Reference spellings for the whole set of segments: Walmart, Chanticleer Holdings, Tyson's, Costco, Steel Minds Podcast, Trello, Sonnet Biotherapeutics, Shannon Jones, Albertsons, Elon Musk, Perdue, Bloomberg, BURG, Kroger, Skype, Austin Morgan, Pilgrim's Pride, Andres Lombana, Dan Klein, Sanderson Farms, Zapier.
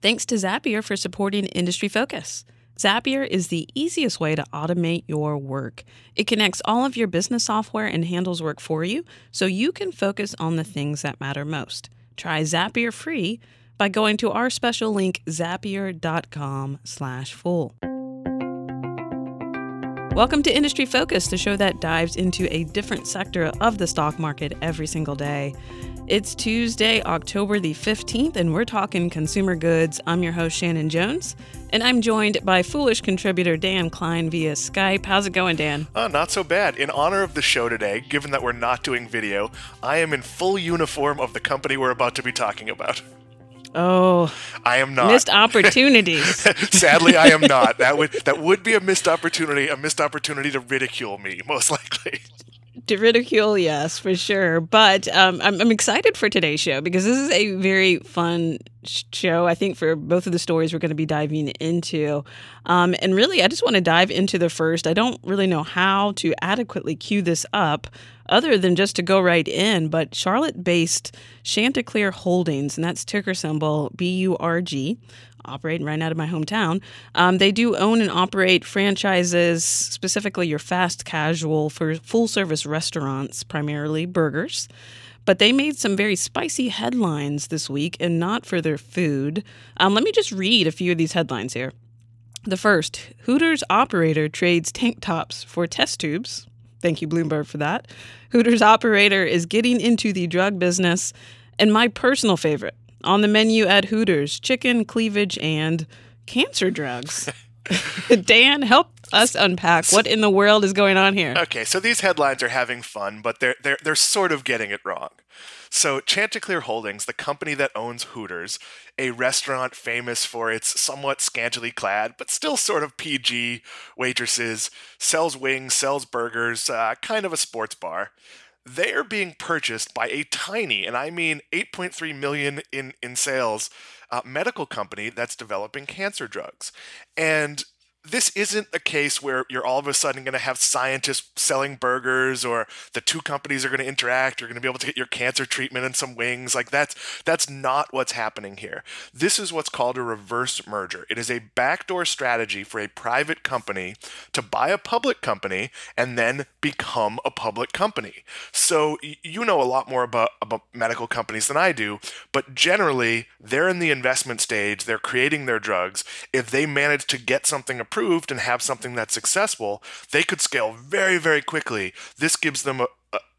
Thanks to Zapier for supporting Industry Focus. Zapier is the easiest way to automate your work. It connects all of your business software and handles work for you, so you can focus on the things that matter most. Try Zapier free by going to our special link, zapier.com/full. Welcome to Industry Focus, the show that dives into a different sector of the stock market every single day. It's Tuesday, October the 15th, and we're talking consumer goods. I'm your host, Shannon Jones, and I'm joined by Foolish contributor Dan Klein via Skype. How's it going, Dan? Not so bad. In honor of the show today, given that we're not doing video, I am in full uniform of the company we're about to be talking about. Oh, I am not. Missed opportunities. Sadly, I am not. That would be a missed opportunity to ridicule me, most likely. To ridicule, yes, for sure. But I'm excited for today's show because this is a very fun show, I think, for both of the stories we're going to be diving into. And really, I just want to dive into the first. I don't really know how to adequately cue this up other than just to go right in. But Charlotte-based Chanticleer Holdings, and that's ticker symbol BURG, operating right out of my hometown. They do own and operate franchises, specifically your fast casual for full-service restaurants, primarily burgers. But they made some very spicy headlines this week, and not for their food. Let me just read a few of these headlines here. The first, Hooters operator trades tank tops for test tubes. Thank you, Bloomberg, for that. Hooters operator is getting into the drug business. And my personal favorite, on the menu at Hooters, chicken, cleavage, and cancer drugs. Dan, help us unpack what in the world is going on here. Okay, so these headlines are having fun, but they're sort of getting it wrong. So Chanticleer Holdings, the company that owns Hooters, a restaurant famous for its somewhat scantily clad, but still sort of PG waitresses, sells wings, sells burgers, kind of a sports bar. They are being purchased by a tiny, and I mean $8.3 million in sales, medical company that's developing cancer drugs. And this isn't a case where you're all of a sudden going to have scientists selling burgers, or the two companies are going to interact. You're going to be able to get your cancer treatment and some wings. Like that's not what's happening here. This is what's called a reverse merger. It is a backdoor strategy for a private company to buy a public company and then become a public company. So you know a lot more about medical companies than I do, but generally they're in the investment stage. They're creating their drugs. If they manage to get something approved and have something that's successful, they could scale very, very quickly. This gives them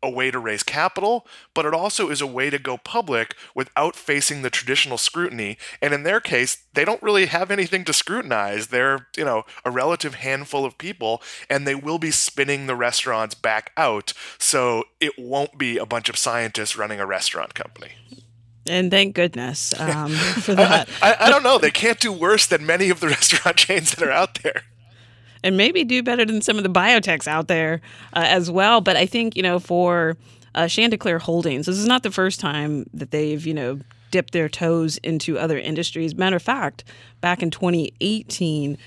a way to raise capital, but it also is a way to go public without facing the traditional scrutiny. And in their case, they don't really have anything to scrutinize. They're, a relative handful of people, and they will be spinning the restaurants back out. So it won't be a bunch of scientists running a restaurant company. And thank goodness for that. I don't know. They can't do worse than many of the restaurant chains that are out there. And maybe do better than some of the biotechs out there as well. But I think, for Chanticleer Holdings, this is not the first time that they've, dipped their toes into other industries. Matter of fact, back in 2018,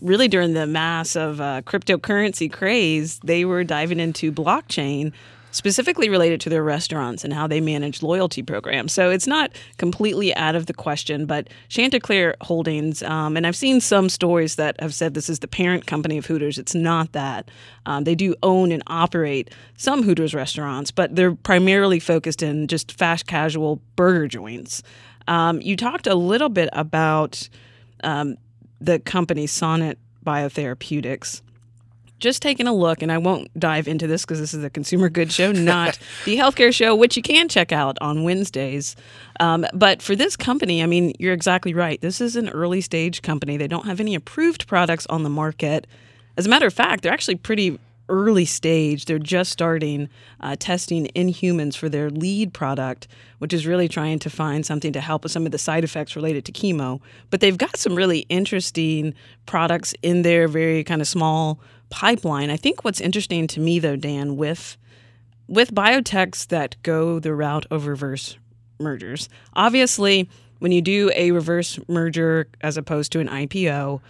really during the massive cryptocurrency craze, they were diving into blockchain, specifically related to their restaurants and how they manage loyalty programs. So it's not completely out of the question, but Chanticleer Holdings, and I've seen some stories that have said this is the parent company of Hooters. It's not that. They do own and operate some Hooters restaurants, but they're primarily focused in just fast casual burger joints. You talked a little bit about the company Sonnet Biotherapeutics. Just taking a look, and I won't dive into this because this is a consumer goods show, not the healthcare show, which you can check out on Wednesdays. But for this company, I mean, you're exactly right. This is an early stage company. They don't have any approved products on the market. As a matter of fact, they're actually pretty early stage. They're just starting testing in humans for their lead product, which is really trying to find something to help with some of the side effects related to chemo. But they've got some really interesting products in their very kind of small pipeline. I think what's interesting to me, though, Dan, with biotechs that go the route of reverse mergers, obviously, when you do a reverse merger as opposed to an IPO,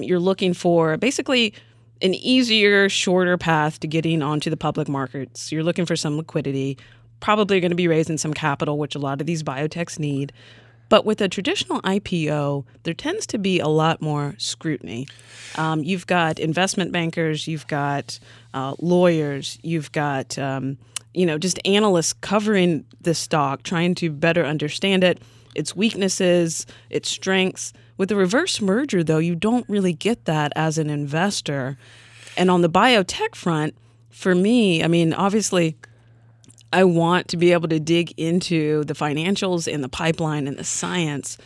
you're looking for basically an easier, shorter path to getting onto the public markets. You're looking for some liquidity, probably going to be raising some capital, which a lot of these biotechs need. But with a traditional IPO, there tends to be a lot more scrutiny. You've got investment bankers, you've got lawyers, you've got just analysts covering the stock, trying to better understand it, its weaknesses, its strengths. With a reverse merger, though, you don't really get that as an investor. And on the biotech front, for me, I mean, obviously, I want to be able to dig into the financials and the pipeline and the science.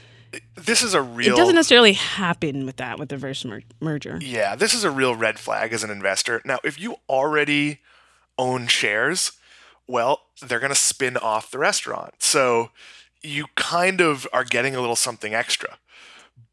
This is a real... It doesn't necessarily happen with that, with the reverse merger. Yeah, this is a real red flag as an investor. Now, if you already own shares, well, they're going to spin off the restaurant. So you kind of are getting a little something extra.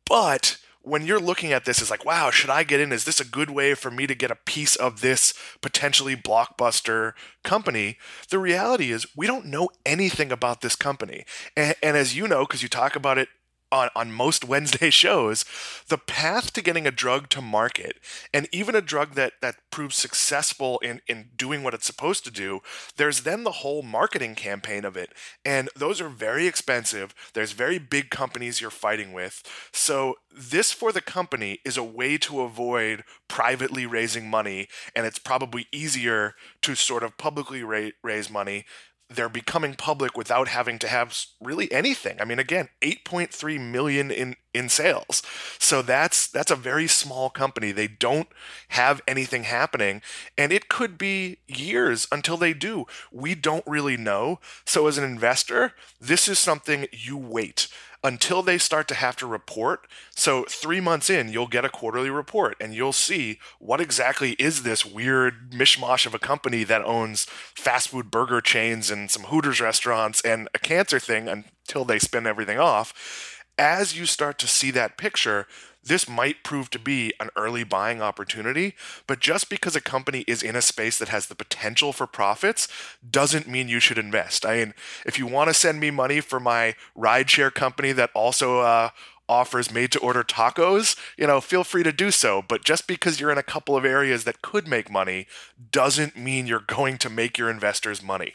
But when you're looking at this, it's like, wow, should I get in? Is this a good way for me to get a piece of this potentially blockbuster company? The reality is we don't know anything about this company. And as you know, because you talk about it on most Wednesday shows, the path to getting a drug to market, and even a drug that proves successful in doing what it's supposed to do, there's then the whole marketing campaign of it. And those are very expensive. There's very big companies you're fighting with. So this for the company is a way to avoid privately raising money, and it's probably easier to sort of publicly raise money. They're becoming public without having to have really anything. I mean, again, $8.3 million in sales. So that's a very small company. They don't have anything happening. And it could be years until they do. We don't really know. So as an investor, this is something you wait until they start to have to report. So 3 months in, you'll get a quarterly report and you'll see what exactly is this weird mishmash of a company that owns fast food burger chains and some Hooters restaurants and a cancer thing until they spin everything off. As you start to see that picture, this might prove to be an early buying opportunity, but just because a company is in a space that has the potential for profits doesn't mean you should invest. I mean, if you want to send me money for my rideshare company that also offers made-to-order tacos, feel free to do so. But just because you're in a couple of areas that could make money doesn't mean you're going to make your investors money.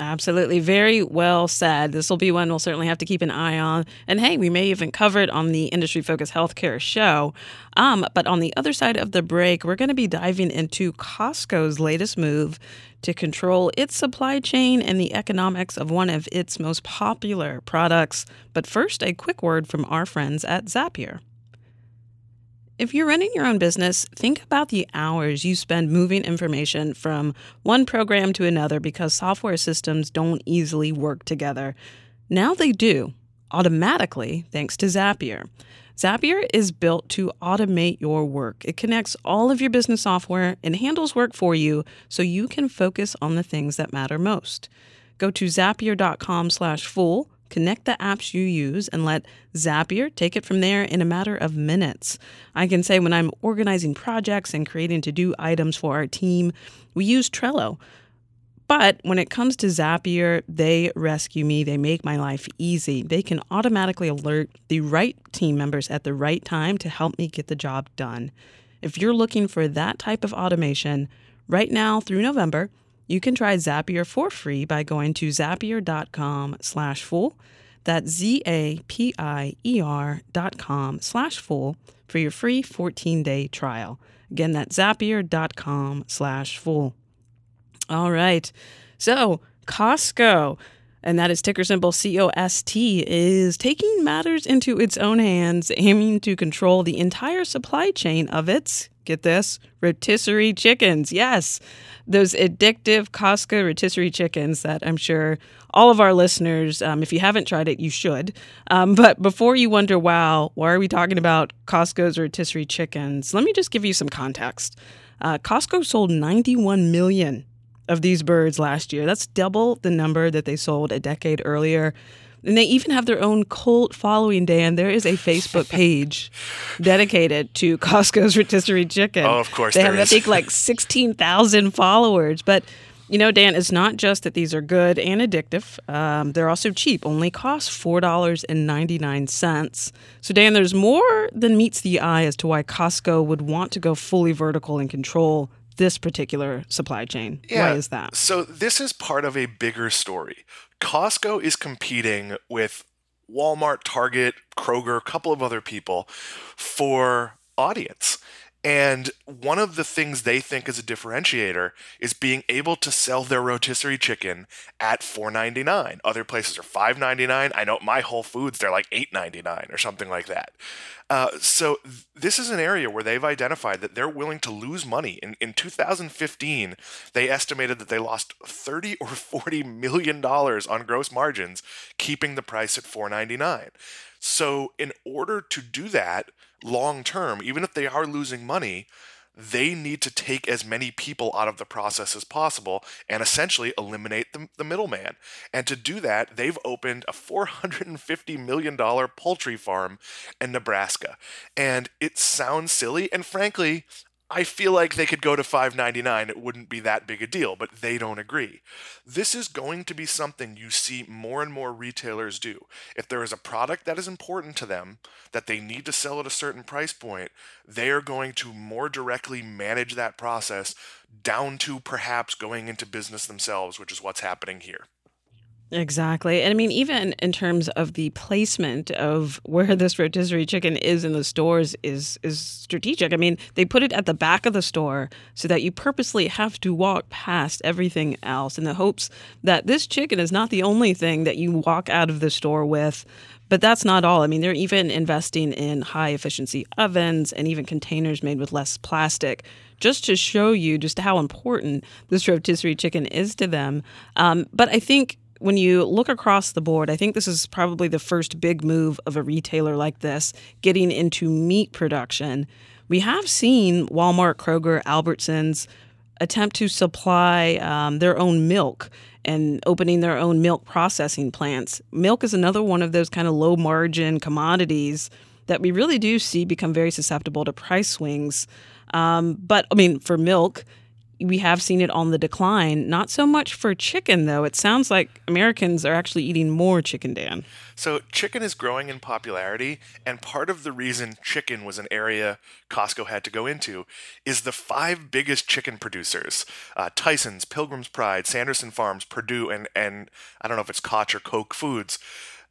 Absolutely. Very well said. This will be one we'll certainly have to keep an eye on. And hey, we may even cover it on the Industry Focused Healthcare show. But on the other side of the break, we're going to be diving into Costco's latest move to control its supply chain and the economics of one of its most popular products. But first, a quick word from our friends at Zapier. If you're running your own business, think about the hours you spend moving information from one program to another because software systems don't easily work together. Now they do, automatically, thanks to Zapier. Zapier is built to automate your work. It connects all of your business software and handles work for you so you can focus on the things that matter most. Go to zapier.com/fool. Connect the apps you use and let Zapier take it from there in a matter of minutes. I can say when I'm organizing projects and creating to-do items for our team, we use Trello. But when it comes to Zapier, they rescue me. They make my life easy. They can automatically alert the right team members at the right time to help me get the job done. If you're looking for that type of automation, right now through November, you can try Zapier for free by going to zapier.com/fool. That's zapier.com/fool for your free 14-day trial. Again, that's zapier.com/fool. All right. So Costco, and that is ticker symbol COST, is taking matters into its own hands, aiming to control the entire supply chain of its, get this, rotisserie chickens. Yes, those addictive Costco rotisserie chickens that I'm sure all of our listeners, if you haven't tried it, you should. But before you wonder, wow, why are we talking about Costco's rotisserie chickens? Let me just give you some context. Costco sold 91 million of these birds last year. That's double the number that they sold a decade earlier. And they even have their own cult following, Dan. There is a Facebook page dedicated to Costco's rotisserie chicken. Oh, of course there is. They have, I think, like 16,000 followers. But, Dan, it's not just that these are good and addictive. They're also cheap, only cost $4.99. So, Dan, there's more than meets the eye as to why Costco would want to go fully vertical and control this particular supply chain. Yeah. Why is that? So this is part of a bigger story. Costco is competing with Walmart, Target, Kroger, a couple of other people for audience. And one of the things they think is a differentiator is being able to sell their rotisserie chicken at $4.99. Other places are $5.99. I know at my Whole Foods, they're like $8.99 or something like that. So this is an area where they've identified that they're willing to lose money. In 2015, they estimated that they lost $30 or $40 million on gross margins, keeping the price at $4.99. So in order to do that long term, even if they are losing money, they need to take as many people out of the process as possible and essentially eliminate the middleman. And to do that, they've opened a $450 million poultry farm in Nebraska. And it sounds silly, and frankly, I feel like they could go to $5.99. It wouldn't be that big a deal, but they don't agree. This is going to be something you see more and more retailers do. If there is a product that is important to them, that they need to sell at a certain price point, they are going to more directly manage that process down to perhaps going into business themselves, which is what's happening here. Exactly. And I mean, even in terms of the placement of where this rotisserie chicken is in the stores is strategic. I mean, they put it at the back of the store so that you purposely have to walk past everything else in the hopes that this chicken is not the only thing that you walk out of the store with. But that's not all. I mean, they're even investing in high efficiency ovens and even containers made with less plastic, just to show you just how important this rotisserie chicken is to them. But I think when you look across the board, I think this is probably the first big move of a retailer like this getting into meat production. We have seen Walmart, Kroger, Albertsons attempt to supply their own milk and opening their own milk processing plants. Milk is another one of those kind of low margin commodities that we really do see become very susceptible to price swings. But I mean, for milk, we have seen it on the decline. Not so much for chicken, though. It sounds like Americans are actually eating more chicken, Dan. So chicken is growing in popularity, and part of the reason chicken was an area Costco had to go into is the five biggest chicken producers, Tyson's, Pilgrim's Pride, Sanderson Farms, Perdue, and I don't know if it's Koch or Koch Foods.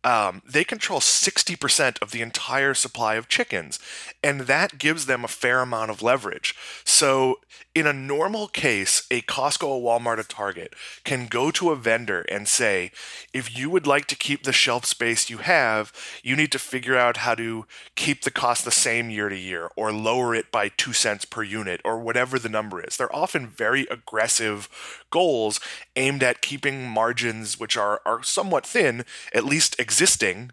They control 60% of the entire supply of chickens, and that gives them a fair amount of leverage. So in a normal case, a Costco, a Walmart, a Target can go to a vendor and say, if you would like to keep the shelf space you have, you need to figure out how to keep the cost the same year to year or lower it by 2 cents per unit or whatever the number is. They're often very aggressive goals aimed at keeping margins, which are somewhat thin, at least existing,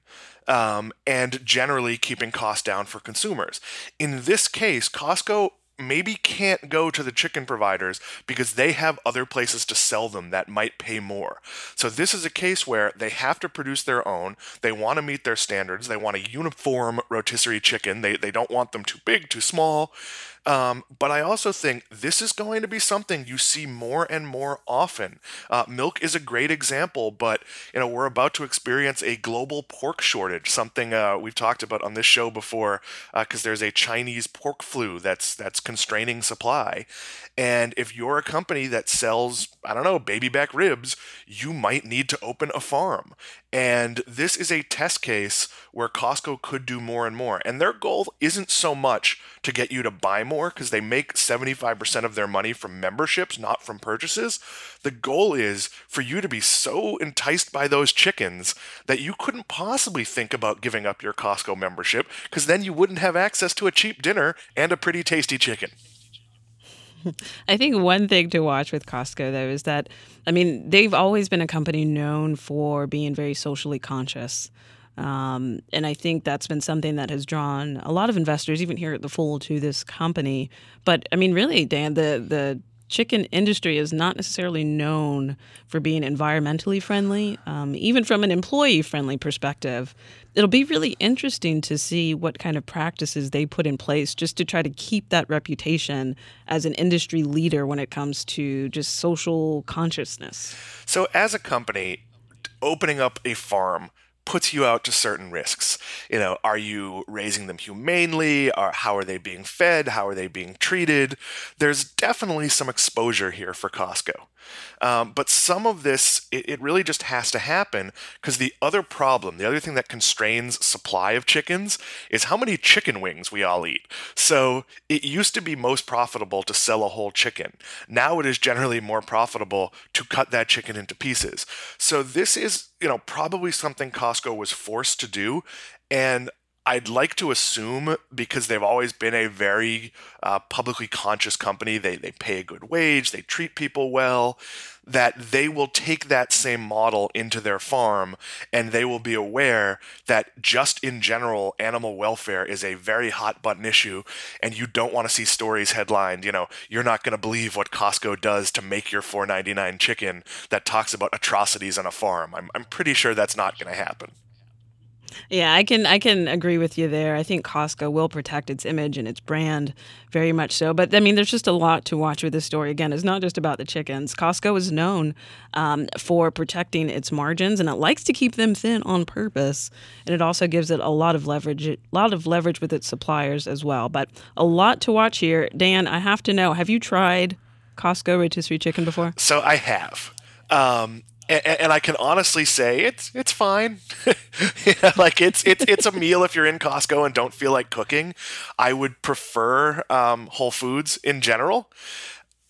and generally keeping costs down for consumers. In this case, Costco maybe can't go to the chicken providers because they have other places to sell them that might pay more. So this is a case where they have to produce their own. They want to meet their standards. They want a uniform rotisserie chicken. They don't want them too big, too small. But I also think this is going to be something you see more and more often. Milk is a great example, but we're about to experience a global pork shortage, something we've talked about on this show before, because there's a Chinese pork flu that's constraining supply. And if you're a company that sells, baby back ribs, you might need to open a farm. And this is a test case where Costco could do more and more. And their goal isn't so much to get you to buy more, because they make 75% of their money from memberships, not from purchases. The goal is for you to be so enticed by those chickens that you couldn't possibly think about giving up your Costco membership, because then you wouldn't have access to a cheap dinner and a pretty tasty chicken. I think one thing to watch with Costco, though, is that, they've always been a company known for being very socially conscious. And I think that's been something that has drawn a lot of investors, even here at The Fool, to this company. But, really, Dan, the chicken industry is not necessarily known for being environmentally friendly, even from an employee-friendly perspective. It'll be really interesting to see what kind of practices they put in place just to try to keep that reputation as an industry leader when it comes to just social consciousness. So as a company, opening up a farm puts you out to certain risks. You know, are you raising them humanely? Or how are they being fed? How are they being treated? There's definitely some exposure here for Costco. But some of this, it really just has to happen because the other problem, the other thing that constrains supply of chickens is how many chicken wings we all eat. So it used to be most profitable to sell a whole chicken. Now it is generally more profitable to cut that chicken into pieces. So this is, you know, probably something Costco was forced to do. And I'd like to assume because they've always been a very publicly conscious company, they pay a good wage, they treat people well, that they will take that same model into their farm and they will be aware that just in general, animal welfare is a very hot button issue and you don't want to see stories headlined, you know, you're not going to believe what Costco does to make your $4.99 chicken that talks about atrocities on a farm. I'm pretty sure that's not going to happen. Yeah, I can agree with you there. I think Costco will protect its image and its brand very much so. But I mean, there's just a lot to watch with this story. Again, it's not just about the chickens. Costco is known for protecting its margins, and it likes to keep them thin on purpose. And it also gives it a lot of leverage with its suppliers as well. But a lot to watch here. Dan, I have to know, have you tried Costco rotisserie chicken before? So I have. And I can honestly say it's fine. You know, like it's a meal if you're in Costco and don't feel like cooking. I would prefer Whole Foods in general.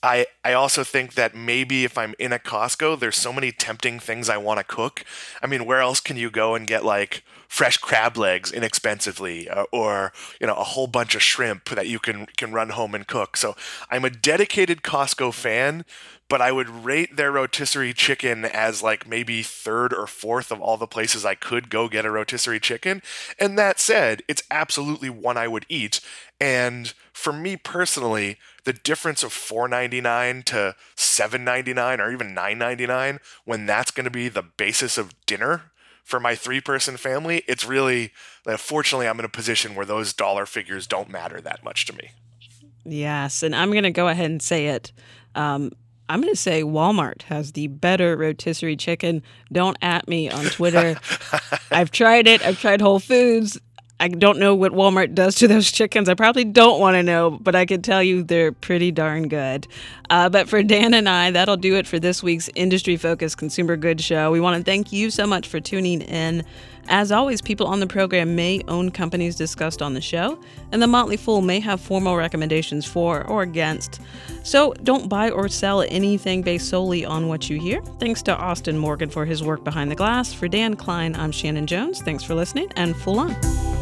I also think that maybe if I'm in a Costco, there's so many tempting things I want to cook. I mean, where else can you go and get like fresh crab legs inexpensively or you know, a whole bunch of shrimp that you can run home and cook? So I'm a dedicated Costco fan, but I would rate their rotisserie chicken as like maybe third or fourth of all the places I could go get a rotisserie chicken. And that said, it's absolutely one I would eat. And for me personally, the difference of $4.99 to $7.99 or even $9.99, when that's going to be the basis of dinner for my three-person family, it's really, fortunately, I'm in a position where those dollar figures don't matter that much to me. Yes, and I'm going to go ahead and say it. I'm going to say Walmart has the better rotisserie chicken. Don't at me on Twitter. I've tried it. I've tried Whole Foods. I don't know what Walmart does to those chickens. I probably don't want to know, but I can tell you they're pretty darn good. But for Dan and I, that'll do it for this week's industry-focused consumer goods show. We want to thank you so much for tuning in. As always, people on the program may own companies discussed on the show, and The Motley Fool may have formal recommendations for or against. So don't buy or sell anything based solely on what you hear. Thanks to Austin Morgan for his work behind the glass. For Dan Klein, I'm Shannon Jones. Thanks for listening, and Fool On.